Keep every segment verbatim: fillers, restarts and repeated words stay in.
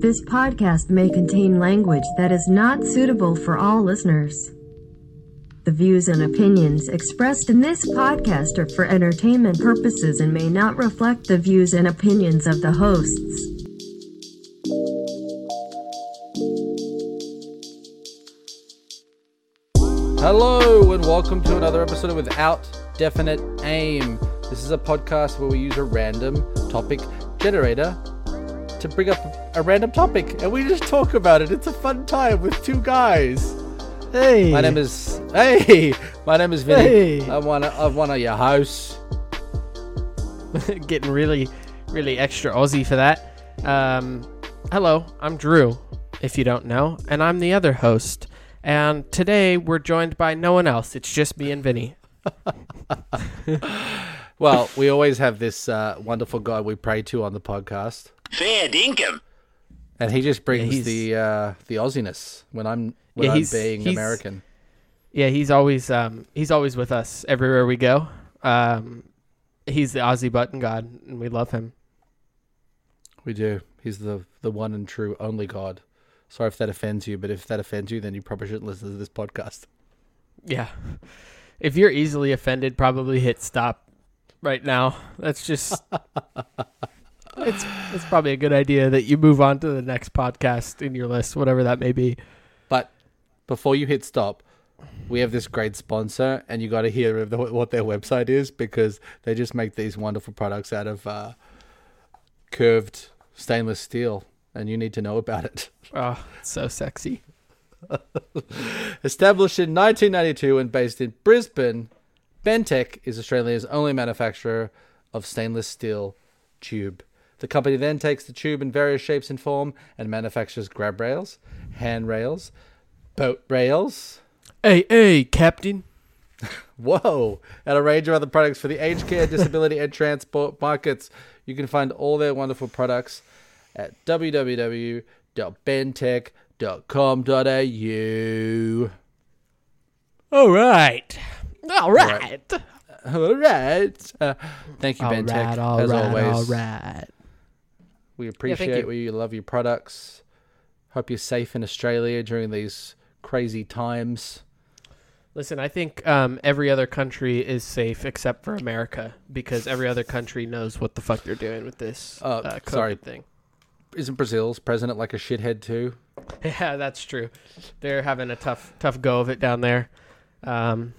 This podcast may contain language that is not suitable for all listeners. The views and opinions expressed in this podcast are for entertainment purposes and may not reflect the views and opinions of the hosts. Hello and welcome to another episode of Without Definite Aim. This is a podcast where we use a random topic generator to bring up a random topic and we just talk about it. It's a fun time with two guys. Hey. My name is Hey. My name is Vinny. Hey. I'm one of, I'm one of your hosts. Getting really really extra Aussie for that. Um hello, I'm Drew, if you don't know, and I'm the other host. And today we're joined by no one else. It's just me and Vinny. Well, we always have this uh, wonderful guy we pray to on the podcast. Fair dinkum. And he just brings yeah, the uh, the Aussiness when I'm when yeah, I'm being he's, American. Yeah, he's always um, he's always with us everywhere we go. Um, he's the Aussie button god, and we love him. We do. He's the the one and true only God. Sorry if that offends you, but if that offends you, then you probably shouldn't listen to this podcast. Yeah. If you're easily offended, probably hit stop right now. That's just... It's it's probably a good idea that you move on to the next podcast in your list, whatever that may be. But before you hit stop, we have this great sponsor, and you got to hear what their website is because they just make these wonderful products out of uh, curved stainless steel, and you need to know about it. Oh, so sexy. Established in nineteen ninety-two and based in Brisbane, Bentech is Australia's only manufacturer of stainless steel tube. The company then takes the tube in various shapes and form and manufactures grab rails, handrails, boat rails. Hey, hey, Captain. Whoa. And a range of other products for the aged care, disability, and transport markets. You can find all their wonderful products at w w w dot bentech dot com dot a u. All right. All right. All right. Uh, thank you, all Bentech, right, all as right, always. All right. We appreciate yeah, you. We love your products. Hope you're safe in Australia during these crazy times. Listen, I think um, every other country is safe except for America because every other country knows what the fuck they're doing with this uh, uh, COVID sorry. thing. Isn't Brazil's president like a shithead too? Yeah, that's true. They're having a tough, tough go of it down there, um,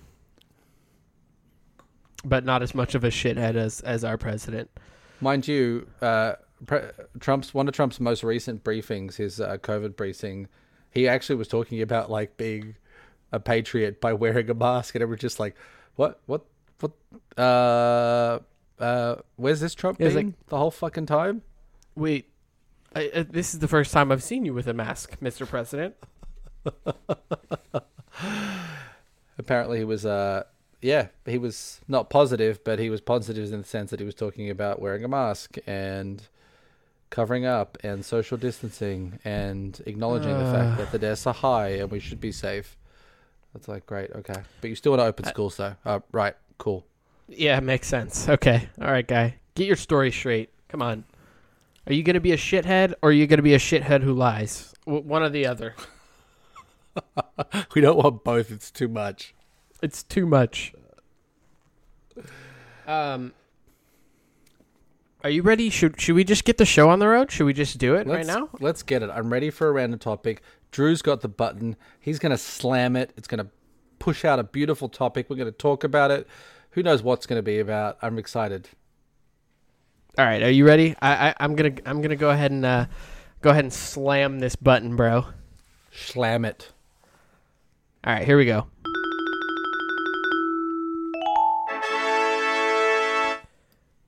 but not as much of a shithead as as our president, mind you. Uh, pre- Trump's one of Trump's most recent briefings, his uh, COVID briefing, he actually was talking about like being a patriot by wearing a mask, and it was just like, what, what, what? Uh, uh, where's this Trump being like, the whole fucking time? Wait. I, uh, this is the first time I've seen you with a mask, Mister President. Apparently he was, uh, yeah, he was not positive, but he was positive in the sense that he was talking about wearing a mask and covering up and social distancing and acknowledging uh, the fact that the deaths are high and we should be safe. That's like, great, okay. But you still want to open schools, though. Uh, right, cool. Yeah, makes sense. Okay, all right, guy. Get your story straight. Come on. Are you going to be a shithead or are you going to be a shithead who lies? W- one or the other. We don't want both. It's too much. It's too much. Um, are you ready? Should should we just get the show on the road? Should we just do it let's, right now? Let's get it. I'm ready for a random topic. Drew's got the button. He's going to slam it. It's going to push out a beautiful topic. We're going to talk about it. Who knows what's going to be about? I'm excited. All right, are you ready? I, I, I'm gonna I'm gonna go ahead and uh, go ahead and slam this button, bro. Slam it. All right, here we go.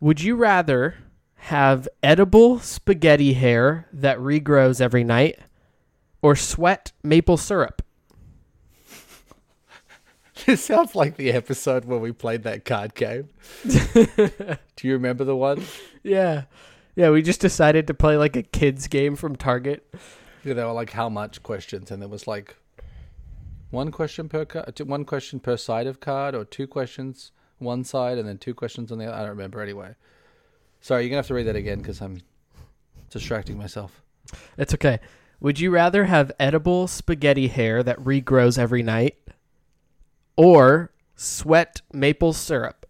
Would you rather have edible spaghetti hair that regrows every night, or sweat maple syrup? This sounds like the episode where we played that card game. Do you remember the one? Yeah. Yeah, we just decided to play like a kid's game from Target. Yeah, there were like how much questions, and there was like one question per card, one question per side of card, or two questions one side and then two questions on the other. I don't remember anyway. Sorry, you're going to have to read that again because I'm distracting myself. It's okay. Would you rather have edible spaghetti hair that regrows every night or sweat maple syrup?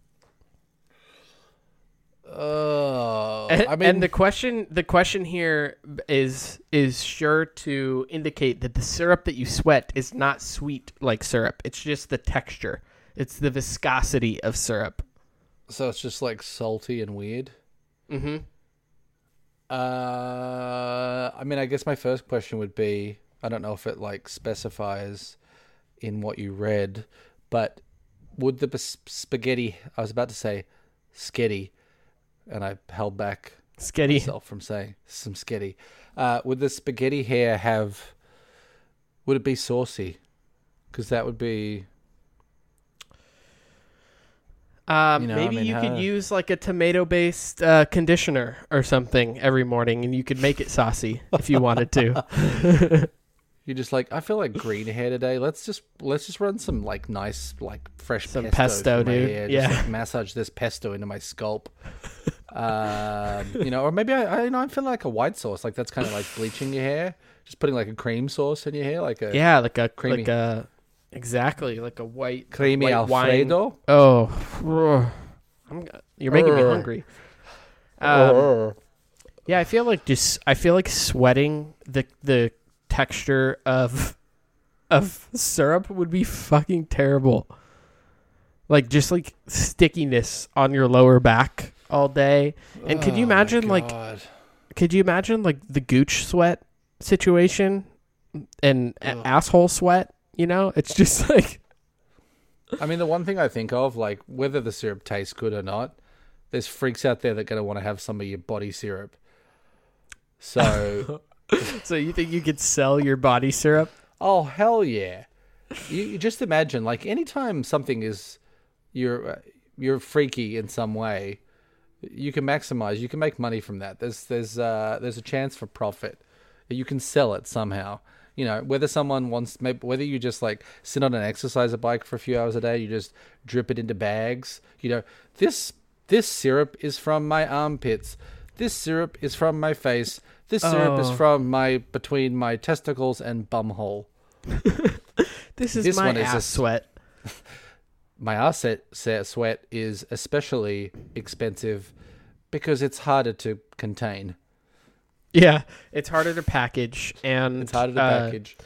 Uh, and, I mean, and the question the question here is is sure to indicate that the syrup that you sweat is not sweet like syrup. It's just the texture. It's the viscosity of syrup. So it's just like salty and weird? Mm-hmm. Uh, I mean, I guess my first question would be, I don't know if it like specifies in what you read, but would the bes- spaghetti, I was about to say sketty, and I held back sketty. myself from saying some sketty. Uh, would the spaghetti hair have, would it be saucy? Because that would be... Uh, you know, maybe I mean, you how... could use like a tomato-based uh, conditioner or something every morning, and you could make it saucy if you wanted to. You're just like, I feel like green hair today. Let's just let's just run some like nice like fresh some pesto, pesto dude. Hair. Yeah, just, like, massage this pesto into my scalp. um, you know, or maybe I, I you know I'm feeling like a white sauce. Like that's kind of like bleaching your hair, just putting like a cream sauce in your hair, like a yeah, like a creamy. Like a... Exactly, like a white creamy white Alfredo. Wine. Oh, I'm, you're making me hungry. Um, yeah, I feel like just I feel like sweating the the texture of of syrup would be fucking terrible. Like just like stickiness on your lower back all day. And could you imagine oh like could you imagine like the gooch sweat situation and Ugh. asshole sweat? You know, it's just like... I mean, the one thing I think of, like, whether the syrup tastes good or not, there's freaks out there that are going to want to have some of your body syrup. So... So you think you could sell your body syrup? Oh, hell yeah. You, you just imagine, like, anytime something is... You're, you're freaky in some way, you can maximize, you can make money from that. There's, there's, uh, there's a chance for profit. You can sell it somehow. You know, whether someone wants, maybe, whether you just like sit on an exercise bike for a few hours a day, you just drip it into bags. You know, this this syrup is from my armpits. This syrup is from my face. This syrup oh. is from my between my testicles and bumhole. This is this my ass is a, sweat. My ass sweat is especially expensive because it's harder to contain. Yeah, it's harder to package, and it's harder to uh, package.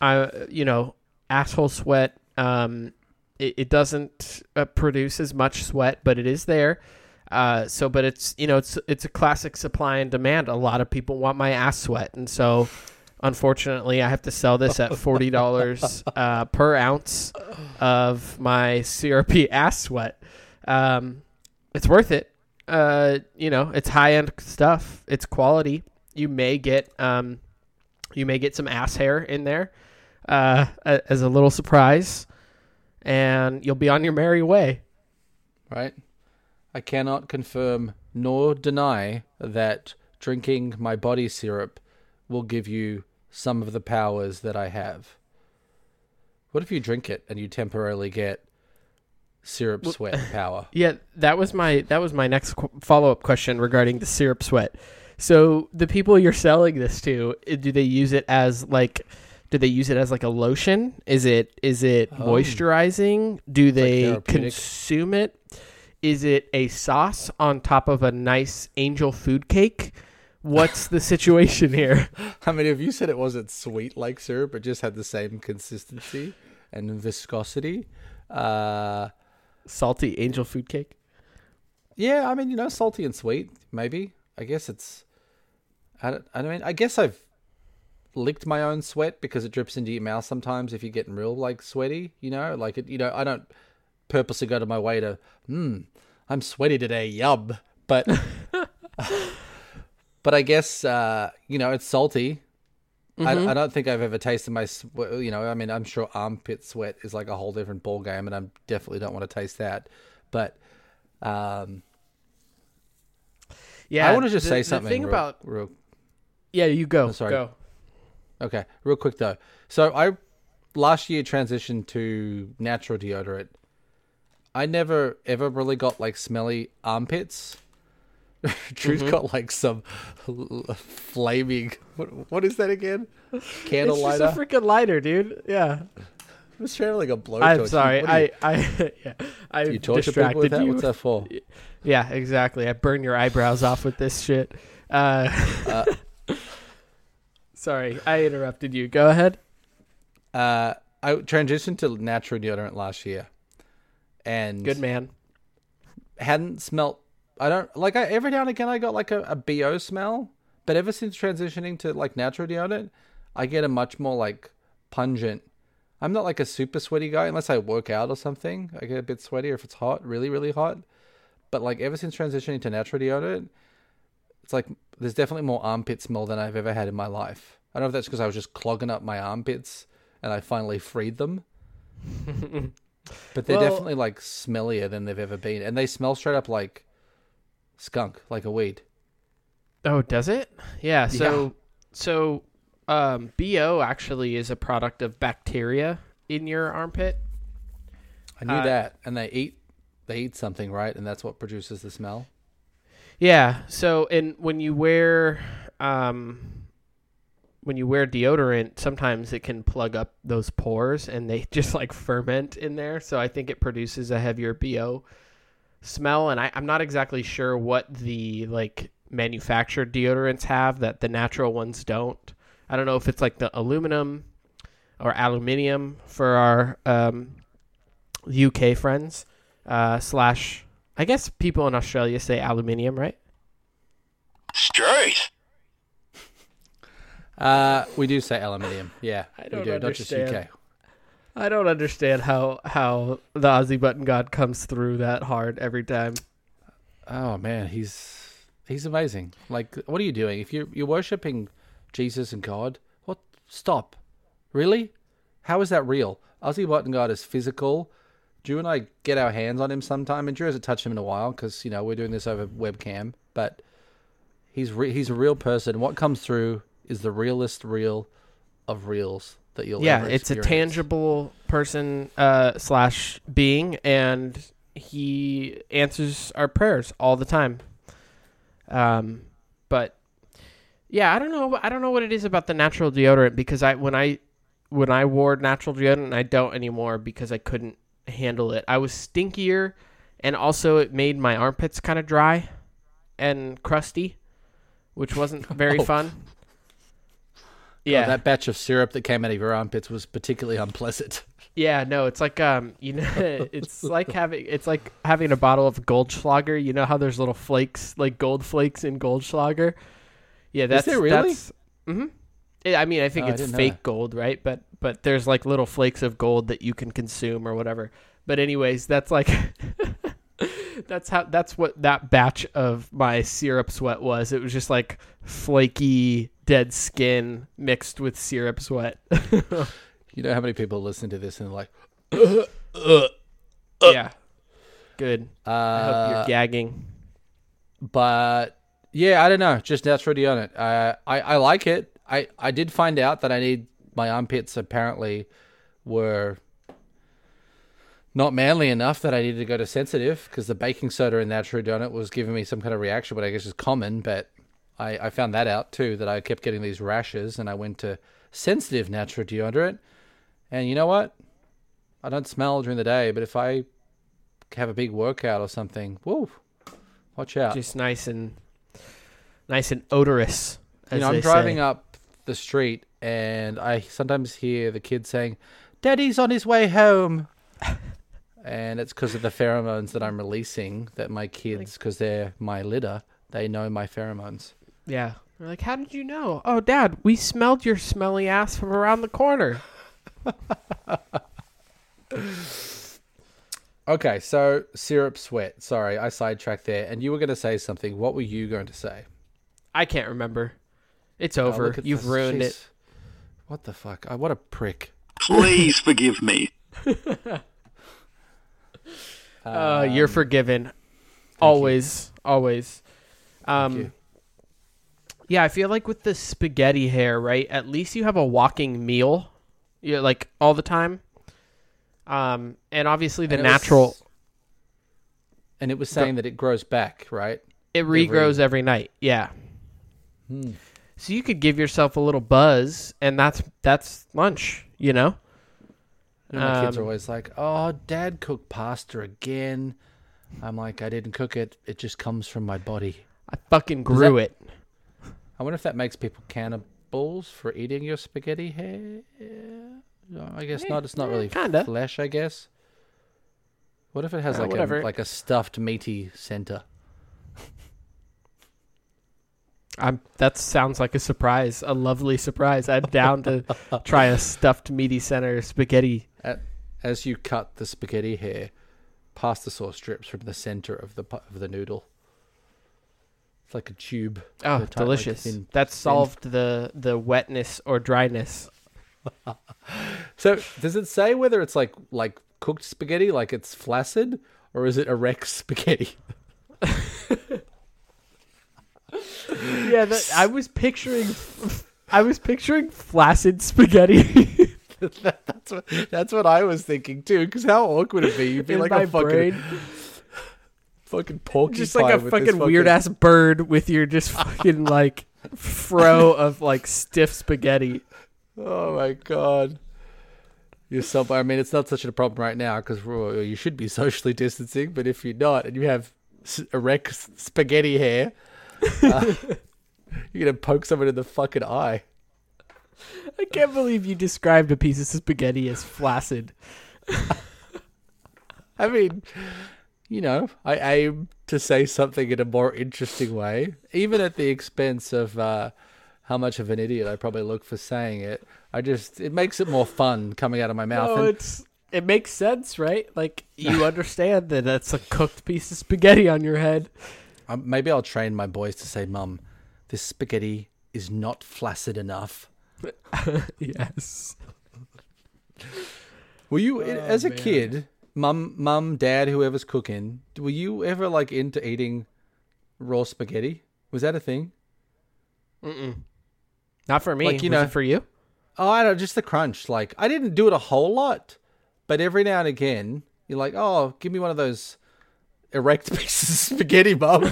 I, you know, asshole sweat. Um, it, it doesn't uh, produce as much sweat, but it is there. Uh, so, but it's you know, it's it's a classic supply and demand. A lot of people want my ass sweat, and so unfortunately, I have to sell this at forty dollars uh, per ounce of my C R P ass sweat. Um, it's worth it. Uh, you know, it's high end stuff. It's quality. You may get um, you may get some ass hair in there uh, as a little surprise, and you'll be on your merry way. Right. I cannot confirm nor deny that drinking my body syrup will give you some of the powers that I have. What if you drink it and you temporarily get syrup sweat power? Yeah, that was my that was my next qu- follow-up question regarding the syrup sweat. So the people you're selling this to, do they use it as like, do they use it as like a lotion? Is it is it oh. moisturizing? Do it's they like consume it? Is it a sauce on top of a nice angel food cake? What's the situation here? I mean, if you said it wasn't sweet like syrup, it just had the same consistency and viscosity. Uh, salty angel food cake. Yeah, I mean, you know, salty and sweet, maybe. I guess it's, I don't, I mean, I guess I've licked my own sweat because it drips into your mouth sometimes if you're getting real, like, sweaty, you know? Like, it, you know, I don't purposely go to my way to, hmm, I'm sweaty today, yub. But, but I guess, uh, you know, it's salty. Mm-hmm. I, I don't think I've ever tasted my, you know, I mean, I'm sure armpit sweat is like a whole different ball game, and I definitely don't want to taste that. But, um... Yeah, I want to just the, say something. The thing real, about... real... Yeah, you go. Oh, sorry. Go. Okay, real quick though. So I last year transitioned to natural deodorant. I never ever really got like smelly armpits, Drew's mm-hmm. got like some flaming. What, what is that again? Candle it's lighter. It's a freaking lighter, dude. Yeah. I was trying to like a blowtorch. I'm sorry. You, I, I, yeah, I you torture people with that? You. What's that for? Yeah, exactly. I burn your eyebrows off with this shit. Uh, uh, sorry, I interrupted you. Go ahead. Uh, I transitioned to natural deodorant last year, and good man. Hadn't smelt. I don't like. I every now and again I got like a, a B O smell, but ever since transitioning to like natural deodorant, I get a much more like pungent. I'm not like a super sweaty guy unless I work out or something. I get a bit sweaty if it's hot, really, really hot. But like ever since transitioning to natural deodorant, it's like there's definitely more armpit smell than I've ever had in my life. I don't know if that's because I was just clogging up my armpits and I finally freed them. But they're well, definitely like smellier than they've ever been. And they smell straight up like skunk, like a weed. Oh, does it? Yeah. So, yeah. so um, B O actually is a product of bacteria in your armpit. I knew uh, that. And they eat, they eat something, right? And that's what produces the smell. Yeah. So, and when you wear, um, when you wear deodorant, sometimes it can plug up those pores and they just like ferment in there. So I think it produces a heavier B O smell. And I, I'm not exactly sure what the like manufactured deodorants have that the natural ones don't. I don't know if it's like the aluminum or aluminium for our, um, U K friends, uh, slash, I guess people in Australia say aluminium, right? Straight. Uh, we do say aluminium. Yeah, I don't we do. Understand. Not just U K. I don't understand how, how the Aussie button god comes through that hard every time. Oh man, he's he's amazing. Like, what are you doing? If you you're worshiping Jesus and God, what? Stop. Really? How is that real? Aussie button god is physical. Drew and I get our hands on him sometime, and Drew hasn't touched him in a while because, you know, we're doing this over webcam, but he's re- he's a real person. What comes through is the realest real of reals that you'll yeah, ever experience. Yeah, it's a tangible person uh, slash being, and he answers our prayers all the time. Um, but, yeah, I don't know. I don't know what it is about the natural deodorant because I when I when I wore natural deodorant, I don't anymore because I couldn't handle it. I was stinkier, and also it made my armpits kind of dry and crusty, which wasn't very oh. fun. Yeah, God, that batch of syrup that came out of your armpits was particularly unpleasant. Yeah, no, it's like um, you know, it's like having it's like having a bottle of Goldschlager. You know how there's little flakes, like gold flakes in Goldschlager. Yeah, that's Is there really? That's, mm-hmm. I mean, I think oh, it's I fake gold, right? But but there's like little flakes of gold that you can consume or whatever. But anyways, that's like that's how that's what that batch of my syrup sweat was. It was just like flaky dead skin mixed with syrup sweat. You know how many people listen to this and they're like, uh, uh, uh. yeah, good. Uh, I hope you're gagging. But yeah, I don't know. Just natural deodorant. Uh, I I like it. I, I did find out that I need my armpits apparently were not manly enough that I needed to go to sensitive because the baking soda in natural donut was giving me some kind of reaction, but I guess it's common. But I, I found that out too, that I kept getting these rashes and I went to sensitive natural deodorant. And you know what? I don't smell during the day, but if I have a big workout or something, whoa, watch out. Just nice and nice and odorous. You know, I'm driving say. up the street and I sometimes hear the kids saying, "Daddy's on his way home." And it's because of the pheromones that I'm releasing that my kids, because like, they're my litter, they know my pheromones. Yeah. They're like, "How did you know?" "Oh, Dad, we smelled your smelly ass from around the corner." Okay, so syrup sweat. Sorry, I sidetracked there. And you were going to say something. What were you going to say? I can't remember. It's over. Oh, You've this. ruined Jeez. it. What the fuck? Oh, what a prick. Please forgive me. um, uh, you're forgiven. Always. You. Always. Um, yeah, I feel like with the spaghetti hair, right? At least you have a walking meal, you know, like all the time. Um, and obviously the and natural. It was, and it was saying the, that it grows back, right? It regrows every, every night. Yeah. Hmm. So you could give yourself a little buzz, and that's that's lunch, you know? You know, my um, kids are always like, oh, Dad cooked pasta again. I'm like, I didn't cook it. It just comes from my body. I fucking grew that, it. I wonder if that makes people cannibals for eating your spaghetti hair. No, I guess yeah, not. It's not really kinda. Flesh, I guess. What if it has uh, like, a, like a stuffed meaty center? I'm, that sounds like a surprise, a lovely surprise. I'm down to try a stuffed meaty center spaghetti. As you cut the spaghetti hair, pasta sauce drips from the center of the of the noodle. It's like a tube. Oh, type, delicious! Like thin, that solved thin. the the wetness or dryness. So, does it say whether it's like like cooked spaghetti, like it's flaccid, or is it erect spaghetti? Yeah, that, I was picturing, I was picturing flaccid spaghetti. that, that's what that's what I was thinking too. Because how awkward it'd be. You'd be in like my a fucking, brain. fucking porcupine, just like a with fucking, fucking weird ass bird with your just fucking like fro of like stiff spaghetti. Oh my god. Yourself. I mean, it's not such a problem right now because well, you should be socially distancing. But if you're not, and you have erect spaghetti hair. Uh, you're gonna poke someone in the fucking eye. I can't believe you described a piece of spaghetti as flaccid. I mean, you know, I aim to say something in a more interesting way, even at the expense of uh, how much of an idiot I probably look for saying it. I just it makes it more fun coming out of my mouth. No, and- it's it makes sense, right? Like you understand that that's a cooked piece of spaghetti on your head. Um, maybe I'll train my boys to say, Mum, this spaghetti is not flaccid enough. Yes. Were you, oh, as a man. kid, Mum, Mum, Dad, whoever's cooking, were you ever like into eating raw spaghetti? Was that a thing? Mm-mm. Not for me. Like, you was know, it for you? Oh, I don't know, just the crunch. Like, I didn't do it a whole lot, but every now and again, you're like, oh, give me one of those... erect pieces of spaghetti, Mum.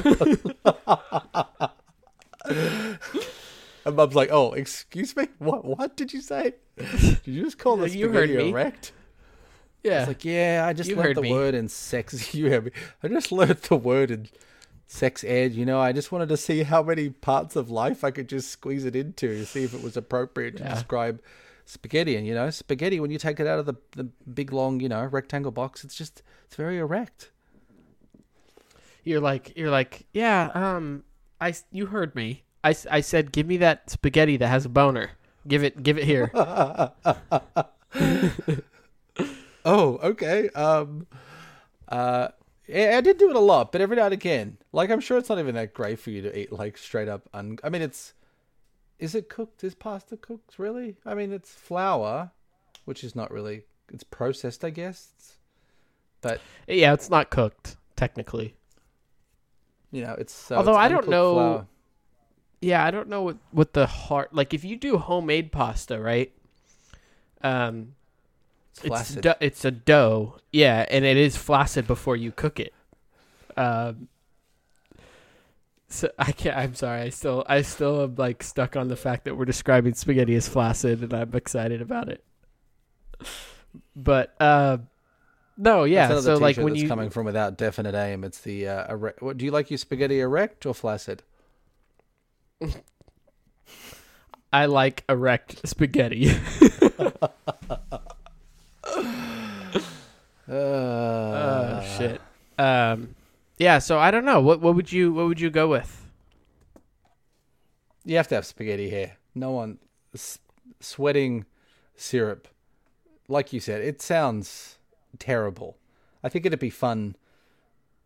And Mum's like, oh, excuse me? What What did you say? Did you just call this spaghetti erect? Yeah. I was like, yeah, I just you learned the me. word in sex. You heard me. I just learned the word in sex ed. You know, I just wanted to see how many parts of life I could just squeeze it into to see if it was appropriate to yeah. describe spaghetti. And, you know, spaghetti, when you take it out of the, the big, long, you know, rectangle box, it's just, it's very erect. You're like, you're like, yeah, um, I, you heard me. I, I said, give me that spaghetti that has a boner. Give it, give it here. Oh, okay. Um, uh, yeah, I did do it a lot, but every now and again, like, I'm sure it's not even that great for you to eat, like, straight up. Un- I mean, it's, is it cooked? Is pasta cooked? Really? I mean, it's flour, which is not really, it's processed, I guess. But yeah, it's not cooked technically. You know, it's so although it's I don't know. Flour. Yeah, I don't know what, what the hard like if you do homemade pasta, right? Um, it's flaccid. It's, do, it's a dough, yeah, and it is flaccid before you cook it. Um, so I can't. I'm sorry. I still, I still am like stuck on the fact that we're describing spaghetti as flaccid, and I'm excited about it. But. Uh, No, yeah. That's so like when that's you coming from Without Definite Aim, it's the uh, erect. What, do you like your spaghetti erect or flaccid? I like erect spaghetti. uh, oh shit. Um, yeah. So I don't know. What what would you what would you go with? You have to have spaghetti hair. No one s- sweating syrup. Like you said, it sounds. Terrible. I think it'd be fun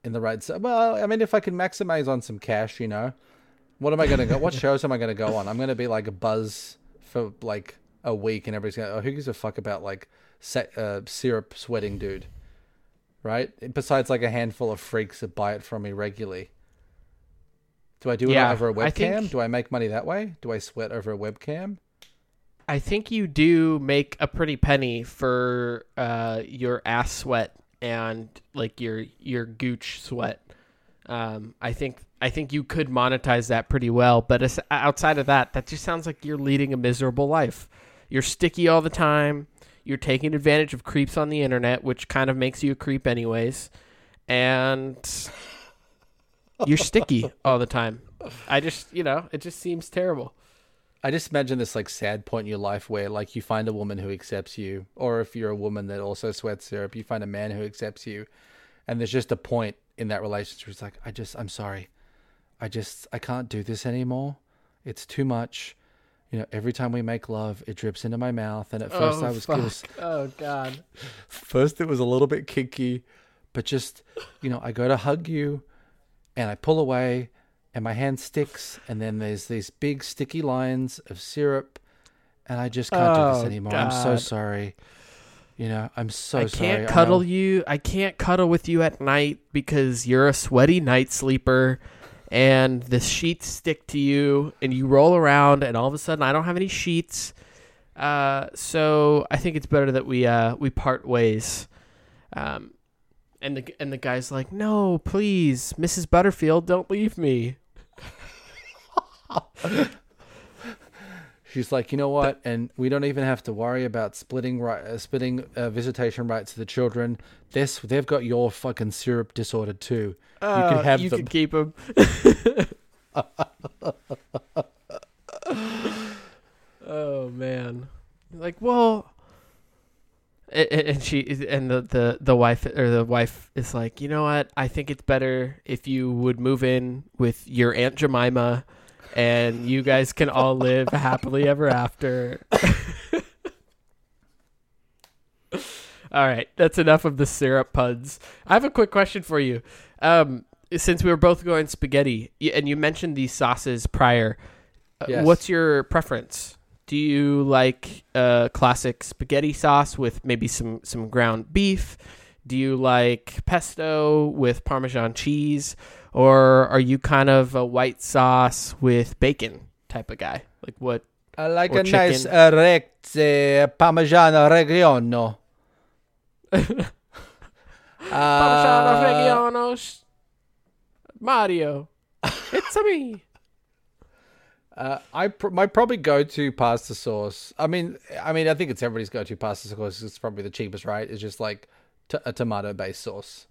in the right. So, well, I mean, if I can maximize on some cash, you know, what am I going to go? What shows am I going to go on? I'm going to be like a buzz for like a week, and everybody's going, oh, who gives a fuck about like uh, syrup sweating dude, right? Besides like a handful of freaks that buy it from me regularly. Do I do it yeah, over a webcam? I think... Do I make money that way? Do I sweat over a webcam? I think you do make a pretty penny for uh, your ass sweat and like your your gooch sweat. Um, I think I think you could monetize that pretty well. But outside of that, that just sounds like you're leading a miserable life. You're sticky all the time. You're taking advantage of creeps on the internet, which kind of makes you a creep anyways. And you're sticky all the time. I just, you know, it just seems terrible. I just imagine this like sad point in your life where like you find a woman who accepts you, or if you're a woman that also sweats syrup, you find a man who accepts you. And there's just a point in that relationship where it's like, I just, I'm sorry. I just, I can't do this anymore. It's too much. You know, every time we make love, it drips into my mouth. And at first oh, I was, was, oh God, first it was a little bit kinky, but just, you know, I go to hug you and I pull away and my hand sticks. And then there's these big sticky lines of syrup and I just can't oh, do this anymore. God. I'm so sorry. You know, I'm so I sorry. I can't cuddle I you. I can't cuddle with you at night because you're a sweaty night sleeper. And the sheets stick to you, and you roll around, and all of a sudden, I don't have any sheets. Uh, so I think it's better that we uh, we part ways. Um, and the and the guy's like, "No, please, Missus Butterfield, don't leave me." She's like, "You know what? And we don't even have to worry about splitting right, uh, splitting uh, visitation rights to the children. This they've got your fucking syrup disorder too. Uh, you can have you them. You can keep them." Oh man! Like, well, and, and she and the, the the wife or the wife is like, "You know what? I think it's better if you would move in with your Aunt Jemima. And you guys can all live happily ever after." All right, that's enough of the syrup puns. I have a quick question for you. Um, since we were both going spaghetti, and you mentioned these sauces prior, yes. What's your preference? Do you like a classic spaghetti sauce with maybe some, some ground beef? Do you like pesto with Parmesan cheese? Or are you kind of a white sauce with bacon type of guy? Like what? I like a chicken? nice uh, rect, uh, Parmigiano Reggiano. uh, Parmigiano Reggiano. Mario, it's a me. Uh, I pr- my probably go-to pasta sauce. I mean, I mean, I think it's everybody's go-to pasta sauce. It's probably the cheapest, right? It's just like t- a tomato-based sauce.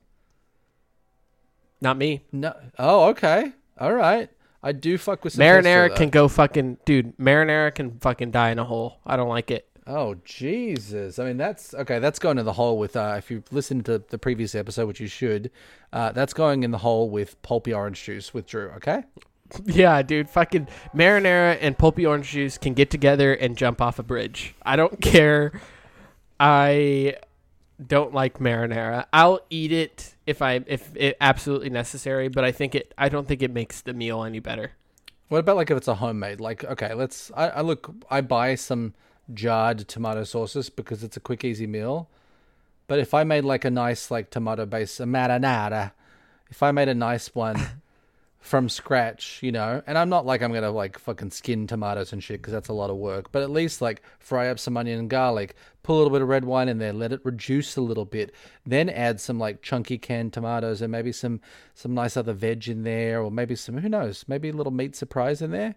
Not me. No. Oh, okay. All right. I do fuck with some marinara pesto, can go fucking dude. Marinara can fucking die in a hole. I don't like it. Oh Jesus! I mean, that's okay. That's going in the hole with. Uh, if you listened to the previous episode, which you should, uh, that's going in the hole with pulpy orange juice with Drew. Okay. Yeah, dude. Fucking marinara and pulpy orange juice can get together and jump off a bridge. I don't care. I don't like marinara. I'll eat it if I if it absolutely necessary, but I think it I don't think it makes the meal any better. What about like if it's a homemade? Like okay, let's I, I look I buy some jarred tomato sauces because it's a quick easy meal. But if I made like a nice like tomato based marinara, if I made a nice one from scratch, you know, and I'm not like I'm gonna like fucking skin tomatoes and shit because that's a lot of work, but at least like fry up some onion and garlic, put a little bit of red wine in there, let it reduce a little bit, then add some like chunky canned tomatoes and maybe some some nice other veg in there, or maybe some, who knows, maybe a little meat surprise in there.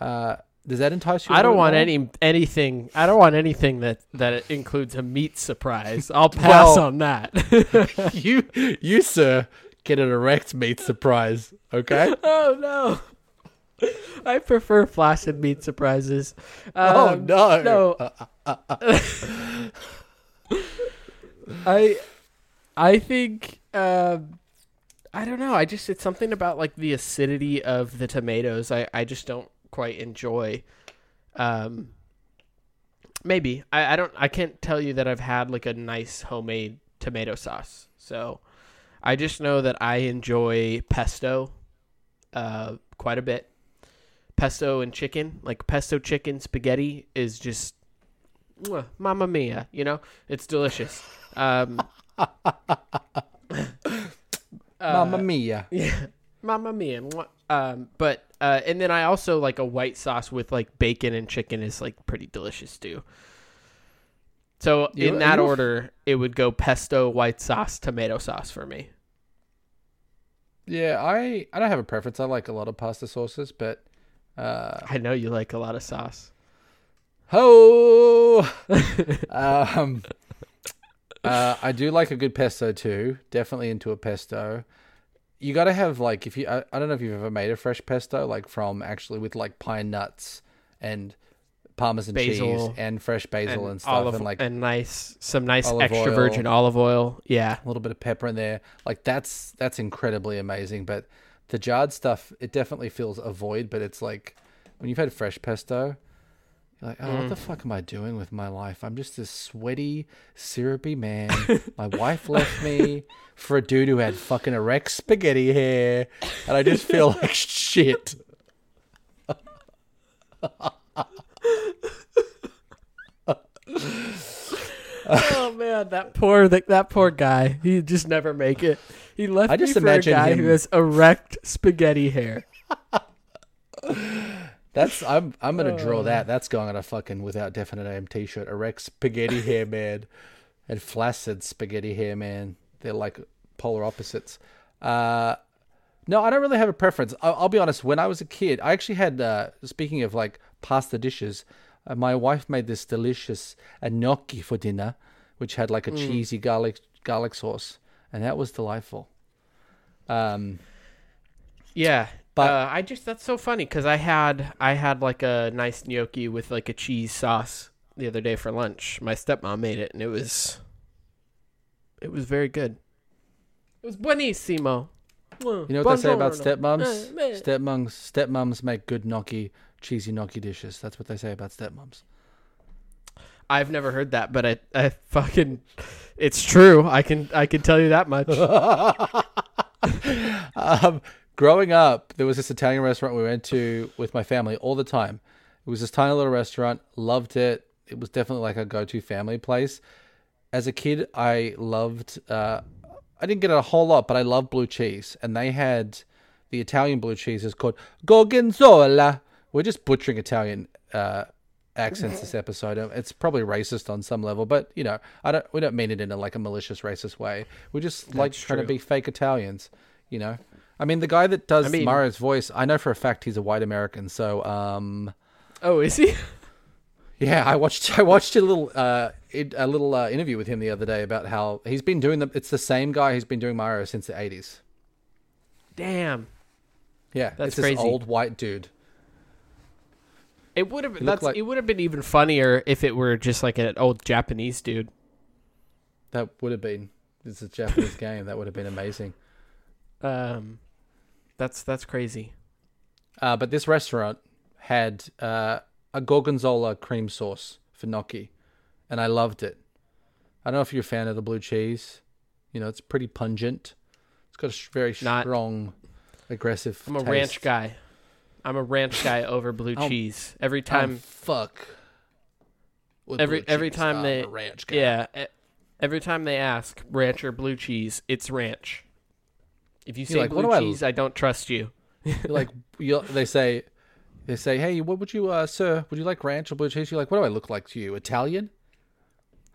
Uh does that entice you? I don't want more? any anything I don't want anything that that includes a meat surprise. I'll pass well, on that. you you sir get an erect meat surprise, okay? Oh no, I prefer flaccid meat surprises. Um, oh no, no. Uh, uh, uh. I, I think, uh, I don't know. I just it's something about like the acidity of the tomatoes. I, I just don't quite enjoy. Um, maybe I, I don't. I can't tell you that I've had like a nice homemade tomato sauce. So. I just know that I enjoy pesto uh, quite a bit. Pesto and chicken, like pesto chicken spaghetti is just mwah, mamma mia, you know? It's delicious. Um, mamma uh, mia. Yeah, mamma mia. Um, but, uh, and then I also like a white sauce with like bacon and chicken is like pretty delicious too. So in you, that you... order, it would go pesto, white sauce, tomato sauce for me. Yeah, I, I don't have a preference. I like a lot of pasta sauces, but... Uh, I know you like a lot of sauce. Ho! um, uh, I do like a good pesto too. Definitely into a pesto. You got to have like, if you, I, I don't know if you've ever made a fresh pesto, like from actually with like pine nuts and Parmesan basil, cheese and fresh basil and, and stuff. Olive, and like and nice, some nice extra oil, virgin olive oil. Yeah. A little bit of pepper in there. Like that's, that's incredibly amazing. But the jarred stuff, it definitely fills a void, but it's like when you've had fresh pesto, you're like, oh, mm. what the fuck am I doing with my life? I'm just this sweaty, syrupy man. My wife left me for a dude who had fucking erect spaghetti hair, and I just feel like shit. Oh man, that poor that, that poor guy. He just never make it. He left I just me for a guy him... who has erect spaghetti hair. That's I'm I'm gonna oh. draw that. That's going on a fucking Without Definite Aim t-shirt. Erect spaghetti hair man and flaccid spaghetti hair man. They're like polar opposites. Uh, no, I don't really have a preference. I'll, I'll be honest. When I was a kid, I actually had. Uh, speaking of like pasta dishes, uh, my wife made this delicious gnocchi for dinner, which had like a mm. cheesy garlic garlic sauce, and that was delightful. Um. Yeah. But uh, I just, that's so funny because I had, I had like a nice gnocchi with like a cheese sauce the other day for lunch. My stepmom made it and it was, it was very good. It was buenissimo. You know what they say about stepmoms? Stepmoms, stepmoms make good gnocchi, cheesy gnocchi dishes. That's what they say about stepmoms. I've never heard that, but I, I fucking, it's true. I can, I can tell you that much. um, Growing up, there was this Italian restaurant we went to with my family all the time. It was this tiny little restaurant. Loved it. It was definitely like a go-to family place. As a kid, I loved... Uh, I didn't get it a whole lot, but I loved blue cheese. And they had... The Italian blue cheese is called Gorgonzola. We're just butchering Italian uh, accents this episode. It's probably racist on some level, but, you know, I don't. we don't mean it in a, like a malicious racist way. We're just like That's trying true. to be fake Italians, you know? I mean, the guy that does I mean, Mara's voice, I know for a fact he's a white American, so... Um, oh, is he? Yeah, I watched I watched a little uh, a little uh, interview with him the other day about how he's been doing... The, it's the same guy who's been doing Mara since the eighties. Damn. Yeah, that's it's crazy. This old white dude. It would have been, that's, like, it would have been even funnier if it were just like an old Japanese dude. That would have been... It's a Japanese game. That would have been amazing. Um... That's that's crazy. Uh, but this restaurant had uh, a Gorgonzola cream sauce for gnocchi, and I loved it. I don't know if you're a fan of the blue cheese. You know, it's pretty pungent. It's got a very Not, strong, aggressive I'm a taste. ranch guy. I'm a ranch guy over blue oh, cheese. Every time... Oh, fuck. With every every cheese, time I'm they... a ranch guy. Yeah. Every time they ask, ranch or blue cheese, it's ranch. If you say like, blue cheese, I... I don't trust you. You're like you're, they say, they say, hey, what would you, uh, sir? Would you like ranch or blue cheese? You're like, what do I look like to you, Italian?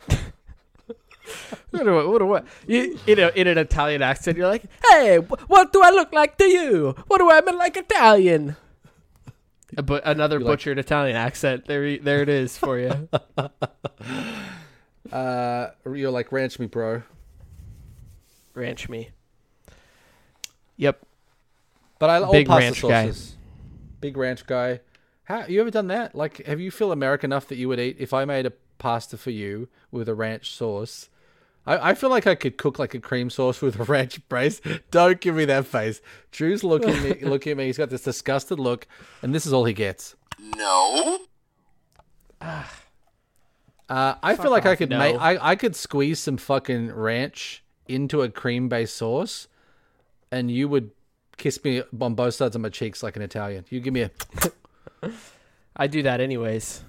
what do I, what do I? You, you know, in an Italian accent, you're like, hey, what do I look like to you? What do I mean like Italian? But another you're butchered like... Italian accent. There, there it is for you. uh, you're like, ranch me, bro. Ranch me. Yep, but I love pasta sauces. Guy. Big ranch guy. How you ever done that? Like, have you feel American enough that you would eat if I made a pasta for you with a ranch sauce? I, I feel like I could cook like a cream sauce with a ranch brace. Don't give me that face. Drew's looking at me, looking at me. He's got this disgusted look, and this is all he gets. No. uh, I Fuck feel like off, I could no. make. I I could squeeze some fucking ranch into a cream-based sauce. And you would kiss me on both sides of my cheeks like an Italian. You give me a... I do that anyways.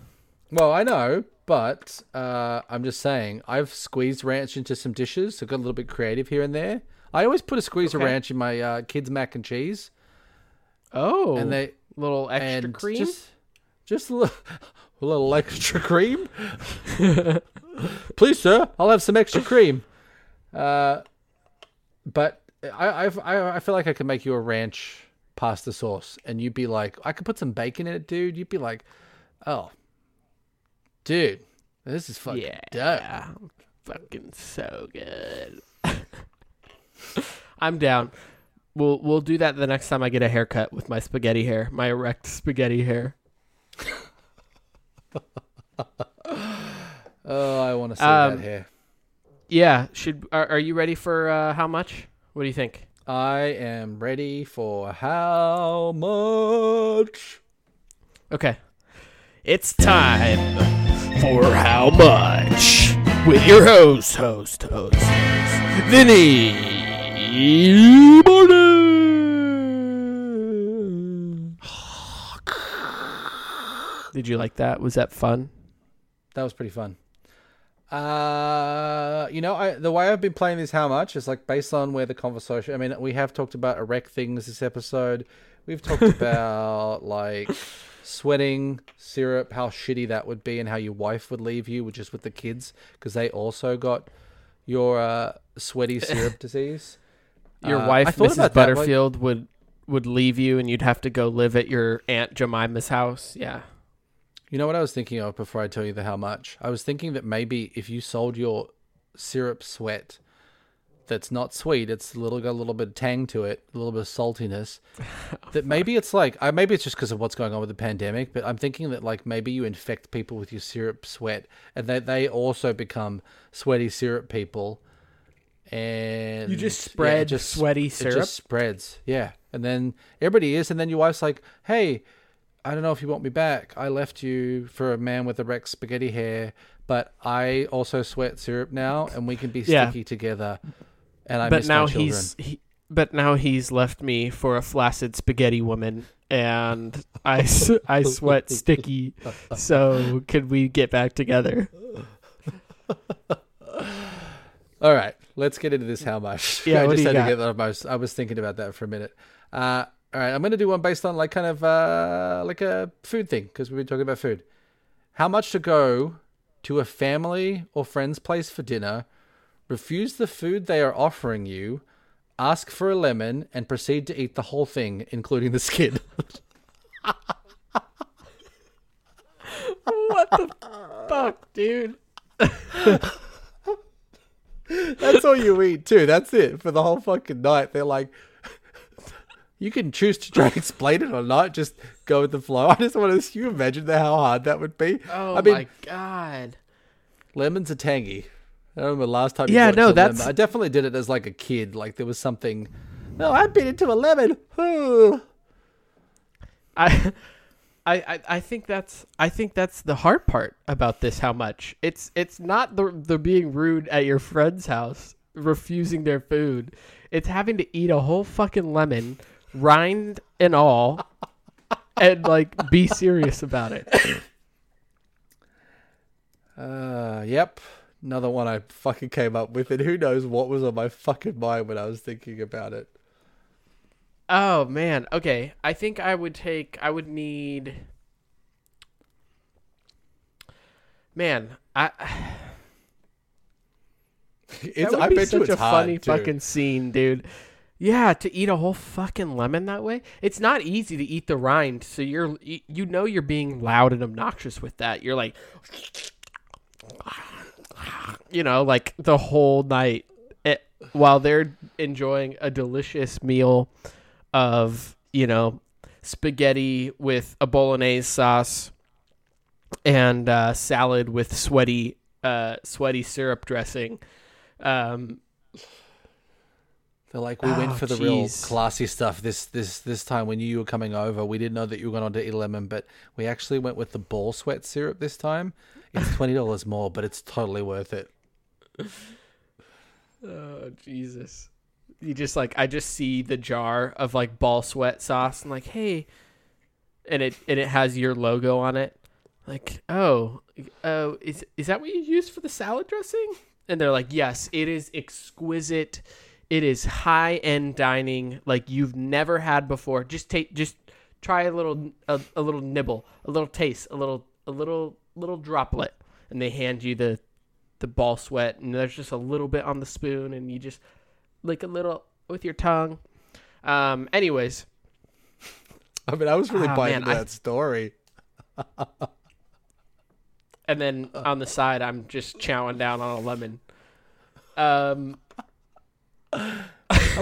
Well, I know, but uh, I'm just saying, I've squeezed ranch into some dishes. So got a little bit creative here and there. I always put a squeeze okay. of ranch in my uh, kids' mac and cheese. Oh, and they little extra and cream? Just, just a, little, a little extra cream? Please, sir, I'll have some extra cream. Uh, but... I I've, I feel like I could make you a ranch pasta sauce, and you'd be like, I could put some bacon in it, dude. You'd be like, oh, dude, this is fucking yeah, dope. Fucking so good. I'm down. We'll we'll do that the next time I get a haircut with my spaghetti hair, my erect spaghetti hair. Oh, I want to see um, that hair. Yeah, should are, are you ready for uh, how much? What do you think? I am ready for how much? Okay. It's time for How Much with your host, host, host, Vinny Morton. Did you like that? Was that fun? That was pretty fun. Uh, you know, I, the way I've been playing this How Much is like based on where the conversation, I mean, we have talked about erect things this episode. We've talked about like sweating, syrup, how shitty that would be and how your wife would leave you just with the kids because they also got your uh, sweaty syrup disease. Your uh, wife, Missus Butterfield, that, like, would, would leave you and you'd have to go live at your Aunt Jemima's house. Yeah. You know what I was thinking of before I tell you the how much? I was thinking that maybe if you sold your syrup sweat that's not sweet, it's a little, got a little bit of tang to it, a little bit of saltiness, that maybe it's like, I maybe it's just because of what's going on with the pandemic, but I'm thinking that like maybe you infect people with your syrup sweat and that they, they also become sweaty syrup people. And you just spread yeah, just, sweaty syrup? It just spreads, yeah. And then everybody is, and then your wife's like, hey, I don't know if you want me back. I left you for a man with erect spaghetti hair, but I also sweat syrup now, and we can be yeah. sticky together. And I but miss now my children. He's, he, but now he's left me for a flaccid spaghetti woman, and I, I sweat sticky. So could we get back together? All right, let's get into this. How much? Yeah, I just had got? to get the most. I was thinking about that for a minute. Uh, All right, I'm going to do one based on like kind of uh, like a food thing because we've been talking about food. How much to go to a family or friend's place for dinner, refuse the food they are offering you, ask for a lemon, and proceed to eat the whole thing, including the skin. What the fuck, dude? That's all you eat, too. That's it for the whole fucking night. They're like... You can choose to try to explain it or not. Just go with the flow. I just want to... You imagine how hard that would be? Oh, I mean, my God. Lemons are tangy. I remember last time you yeah, no, that's... lemon. I definitely did it as like a kid. Like there was something... No, I bit into a lemon. I, I, I, I think that's... I think that's the hard part about this, how much. It's it's not the, the being rude at your friend's house, refusing their food. It's having to eat a whole fucking lemon... rind and all, and like be serious about it. Uh, yep, another one I fucking came up with, and who knows what was on my fucking mind when I was thinking about it. Oh man, okay. I think I would take. I would need. Man, I. It's. That would I be bet such you it's a hard, funny dude. Fucking scene, dude. Yeah, to eat a whole fucking lemon that way. It's not easy to eat the rind, so you're you know you're being loud and obnoxious with that. You're like, you know, like the whole night it, while they're enjoying a delicious meal of, you know, spaghetti with a bolognese sauce and uh, salad with sweaty uh, sweaty syrup dressing. Um They're like, we oh, went for the geez. real classy stuff this this this time. When you were coming over, we didn't know that you were going on to eat lemon, but we actually went with the ball sweat syrup this time. It's twenty dollars more, but it's totally worth it. Oh, Jesus. You just like, I just see the jar of like ball sweat sauce and like, hey, and it and it has your logo on it. Like, oh, oh, is is that what you use for the salad dressing? And they're like, yes, it is exquisite. It is high-end dining like you've never had before. Just take, just try a little, a, a little nibble, a little taste, a little, a little, little droplet, and they hand you the, the ball sweat, and there's just a little bit on the spoon, and you just like a little, with your tongue. Um, anyways. I mean, I was really oh, buying man, into that I... story. And then on the side, I'm just chowing down on a lemon. Um, How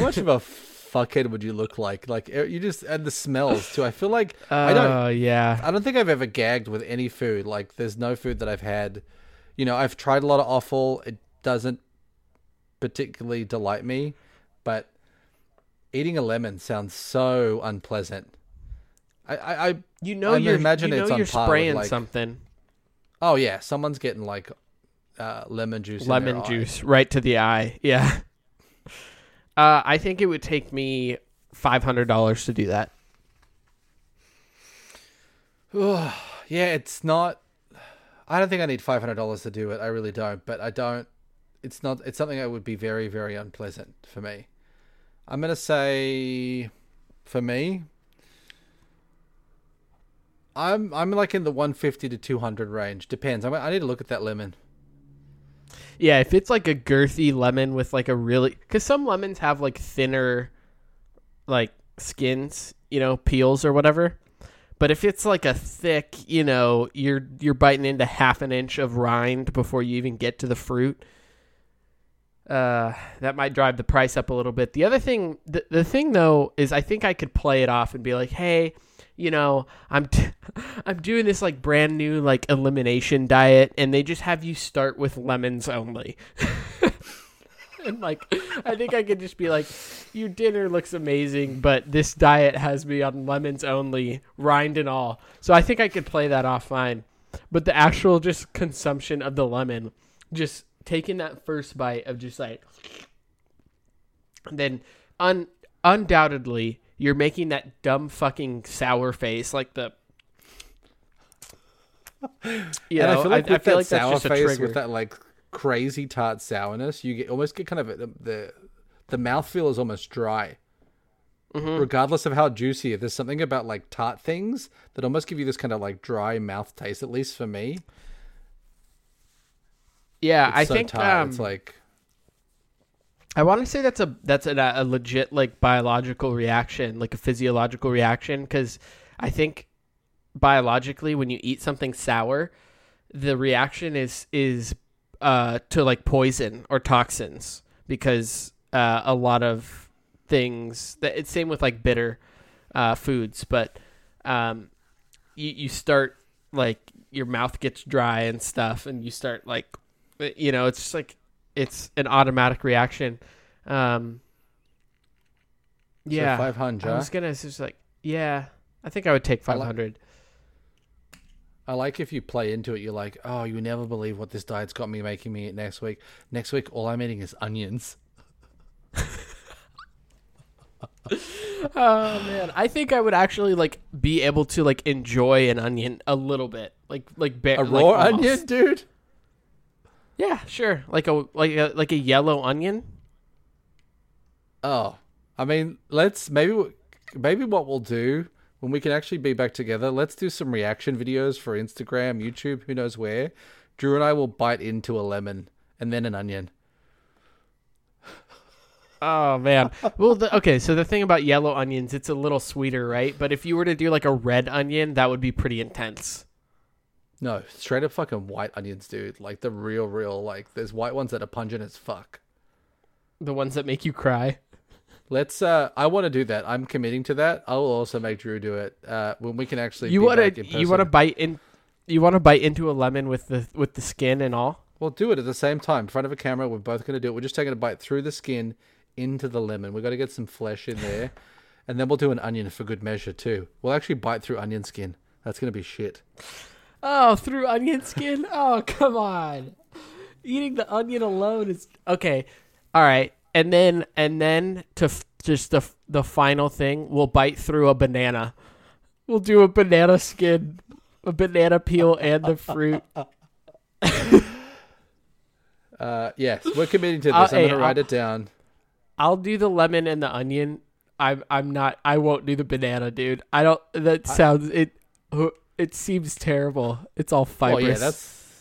much of a fuckhead would you look like? Like you just and the smells too. I feel like uh, I don't. Yeah, I don't think I've ever gagged with any food. Like there's no food that I've had. You know, I've tried a lot of offal. It doesn't particularly delight me, but eating a lemon sounds so unpleasant. I, I, I you know, I you're, imagine you know it's you're spraying like, something. Oh yeah, someone's getting like uh, lemon juice. Lemon in their juice eye. Right to the eye. Yeah. Uh, I think it would take me five hundred dollars to do that. Yeah, it's not. I don't think I need five hundred dollars to do it. I really don't. But I don't. It's not. It's something that would be very, very unpleasant for me. I'm gonna say, for me, I'm I'm like in the one fifty to two hundred range. Depends. I I need to look at that lemon. Yeah, if it's like a girthy lemon with like a really... Because some lemons have like thinner like skins, you know, peels or whatever. But if it's like a thick, you know, you're you're biting into half an inch of rind before you even get to the fruit, uh, that might drive the price up a little bit. The other thing, the, the thing though, is I think I could play it off and be like, hey... You know, I'm t- I'm doing this like brand new like elimination diet, and they just have you start with lemons only. And like, I think I could just be like, your dinner looks amazing, but this diet has me on lemons only, rind and all. So I think I could play that off fine. But the actual just consumption of the lemon, just taking that first bite of just like, and then un undoubtedly. You're making that dumb fucking sour face, like the. Yeah, I feel like, I, I feel like sour that's just face a trigger. With that like crazy tart sourness, you get almost get kind of a, the the mouthfeel is almost dry, mm-hmm. regardless of how juicy. There's something about like tart things that almost give you this kind of like dry mouth taste. At least for me. Yeah, it's I so think tart, um, it's like. I want to say that's a that's a, a legit like biological reaction, like a physiological reaction, because I think biologically when you eat something sour, the reaction is is uh, to like poison or toxins, because uh, a lot of things that it's same with like bitter uh, foods, but um, you you start like your mouth gets dry and stuff, and you start like you know it's just like. It's an automatic reaction. Um, yeah. So five hundred. I was going to just like, yeah, I think I would take five hundred. I like, I like if you play into it. You're like, oh, you never believe what this diet's got me making me eat next week. Next week, all I'm eating is onions. Oh man. I think I would actually like be able to like enjoy an onion a little bit. Like, like ba- a raw like onion, dude. Yeah, sure. Like a like a like a yellow onion. Oh, I mean, let's maybe maybe what we'll do when we can actually be back together. Let's do some reaction videos for Instagram, YouTube, who knows where. Drew and I will bite into a lemon and then an onion. Oh man. Well, the, okay. So the thing about yellow onions, it's a little sweeter, right? But if you were to do like a red onion, that would be pretty intense. No, straight up fucking white onions, dude. Like the real, real, like there's white ones that are pungent as fuck. The ones that make you cry. Let's, uh, I want to do that. I'm committing to that. I will also make Drew do it uh, when we can actually you wanna, you want to bite in, you want to bite into a lemon with the, with the skin and all? We'll do it at the same time. In front of a camera, we're both going to do it. We're just taking a bite through the skin into the lemon. We've got to get some flesh in there. And then we'll do an onion for good measure too. We'll actually bite through onion skin. That's going to be shit. Oh, through onion skin? Oh, come on. Eating the onion alone is... Okay. All right. And then and then to f- just the f- the final thing, we'll bite through a banana. We'll do a banana skin, a banana peel, and the fruit. uh, yes, we're committing to this. I'll, I'm going to write I'll, it down. I'll do the lemon and the onion. I'm, I'm not... I won't do the banana, dude. I don't... That sounds... it. Who, It seems terrible. It's all fibrous. Well, yeah, that's,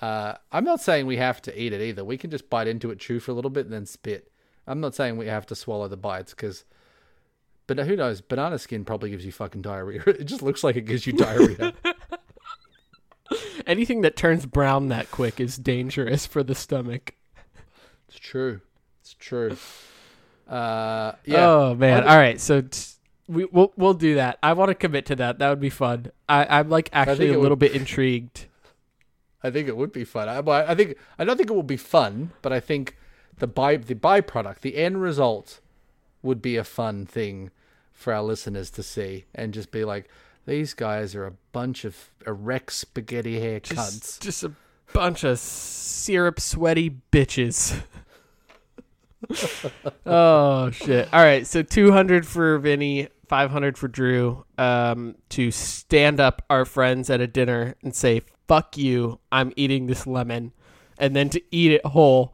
uh, I'm not saying we have to eat it either. We can just bite into it, chew for a little bit, and then spit. I'm not saying we have to swallow the bites, because, but who knows? Banana skin probably gives you fucking diarrhea. It just looks like it gives you diarrhea. Anything that turns brown that quick is dangerous for the stomach. It's true. It's true. Uh, yeah. Oh man. All right. So t- we we'll we'll do that. I want to commit to that. That would be fun. I I'm like actually a little would... bit intrigued. I think it would be fun. I I think I don't think it will be fun, but I think the by the byproduct, the end result, would be a fun thing for our listeners to see and just be like, these guys are a bunch of erect spaghetti hair cunts. Just, just a bunch of syrup sweaty bitches. Oh shit. All right, so two hundred for Vinny, five hundred for Drew, um to stand up our friends at a dinner and say, fuck you, I'm eating this lemon, and then to eat it whole.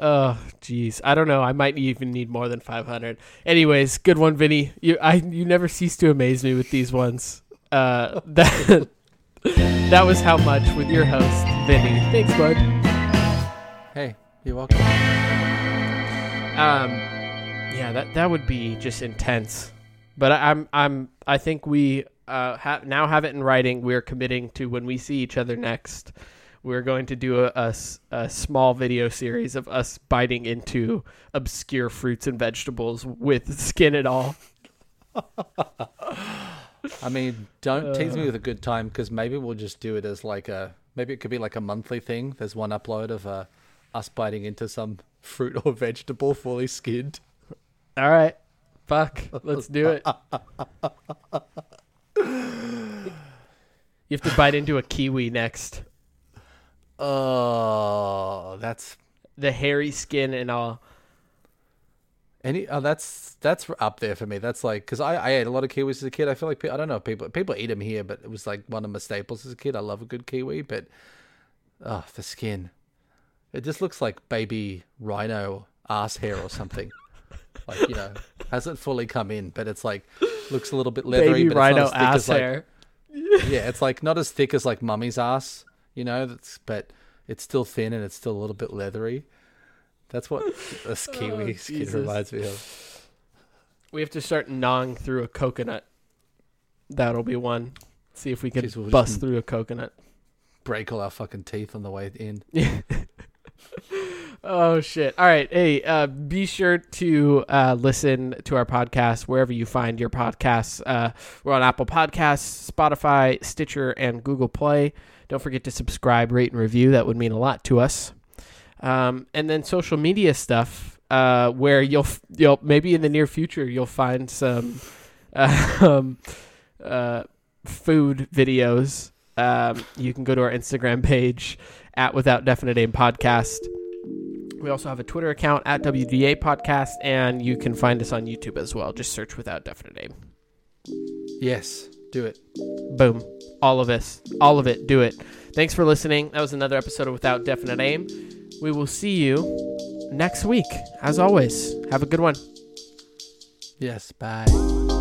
Oh geez, I don't know, I might even need more than five hundred. Anyways, good one, Vinny. You i you never cease to amaze me with these ones. Uh that that was How Much with your host, Vinny. Thanks, bud. Hey, you're welcome. Um, yeah, that, that would be just intense, but I, I'm, I'm, I think we, uh, ha- now have it in writing. We're committing to, when we see each other next, we're going to do a, a, a small video series of us biting into obscure fruits and vegetables with skin at all. I mean, don't tease me with a good time, because maybe we'll just do it as like a, maybe it could be like a monthly thing. There's one upload of, uh, us biting into some fruit or vegetable fully skinned. All right, fuck, let's do it. You have to bite into a kiwi next. Oh, that's the hairy skin and all. Any oh, that's that's up there for me. That's like, because I, I ate a lot of kiwis as a kid. I feel like people, I don't know if people people eat them here, but it was like one of my staples as a kid. I love a good kiwi, but oh, the skin. It just looks like baby rhino ass hair or something. Like, you know, hasn't fully come in, but it's like, looks a little bit leathery. Baby but rhino it's not as thick ass as, like, hair. Yeah, it's like not as thick as like mummy's ass, you know, that's, but it's still thin and it's still a little bit leathery. That's what this kiwi oh, skin reminds me of. We have to start gnawing through a coconut. That'll be one. See if we can Jeez, we'll bust through a coconut. Break all our fucking teeth on the way in. Yeah. Oh shit. All right. Hey, uh be sure to uh listen to our podcast wherever you find your podcasts. Uh we're on Apple Podcasts, Spotify, Stitcher, and Google Play. Don't forget to subscribe, rate, and review. That would mean a lot to us. Um and then social media stuff, uh where you'll you'll maybe in the near future you'll find some uh, um uh food videos. Um you can go to our Instagram page at Without Definite Aim Podcast. We also have a Twitter account at W D A Podcast, and you can find us on YouTube as well. Just search Without Definite Aim. Yes, do it. Boom. All of us. All of it. Do it. Thanks for listening. That was another episode of Without Definite Aim. We will see you next week. As always, have a good one. Yes, bye.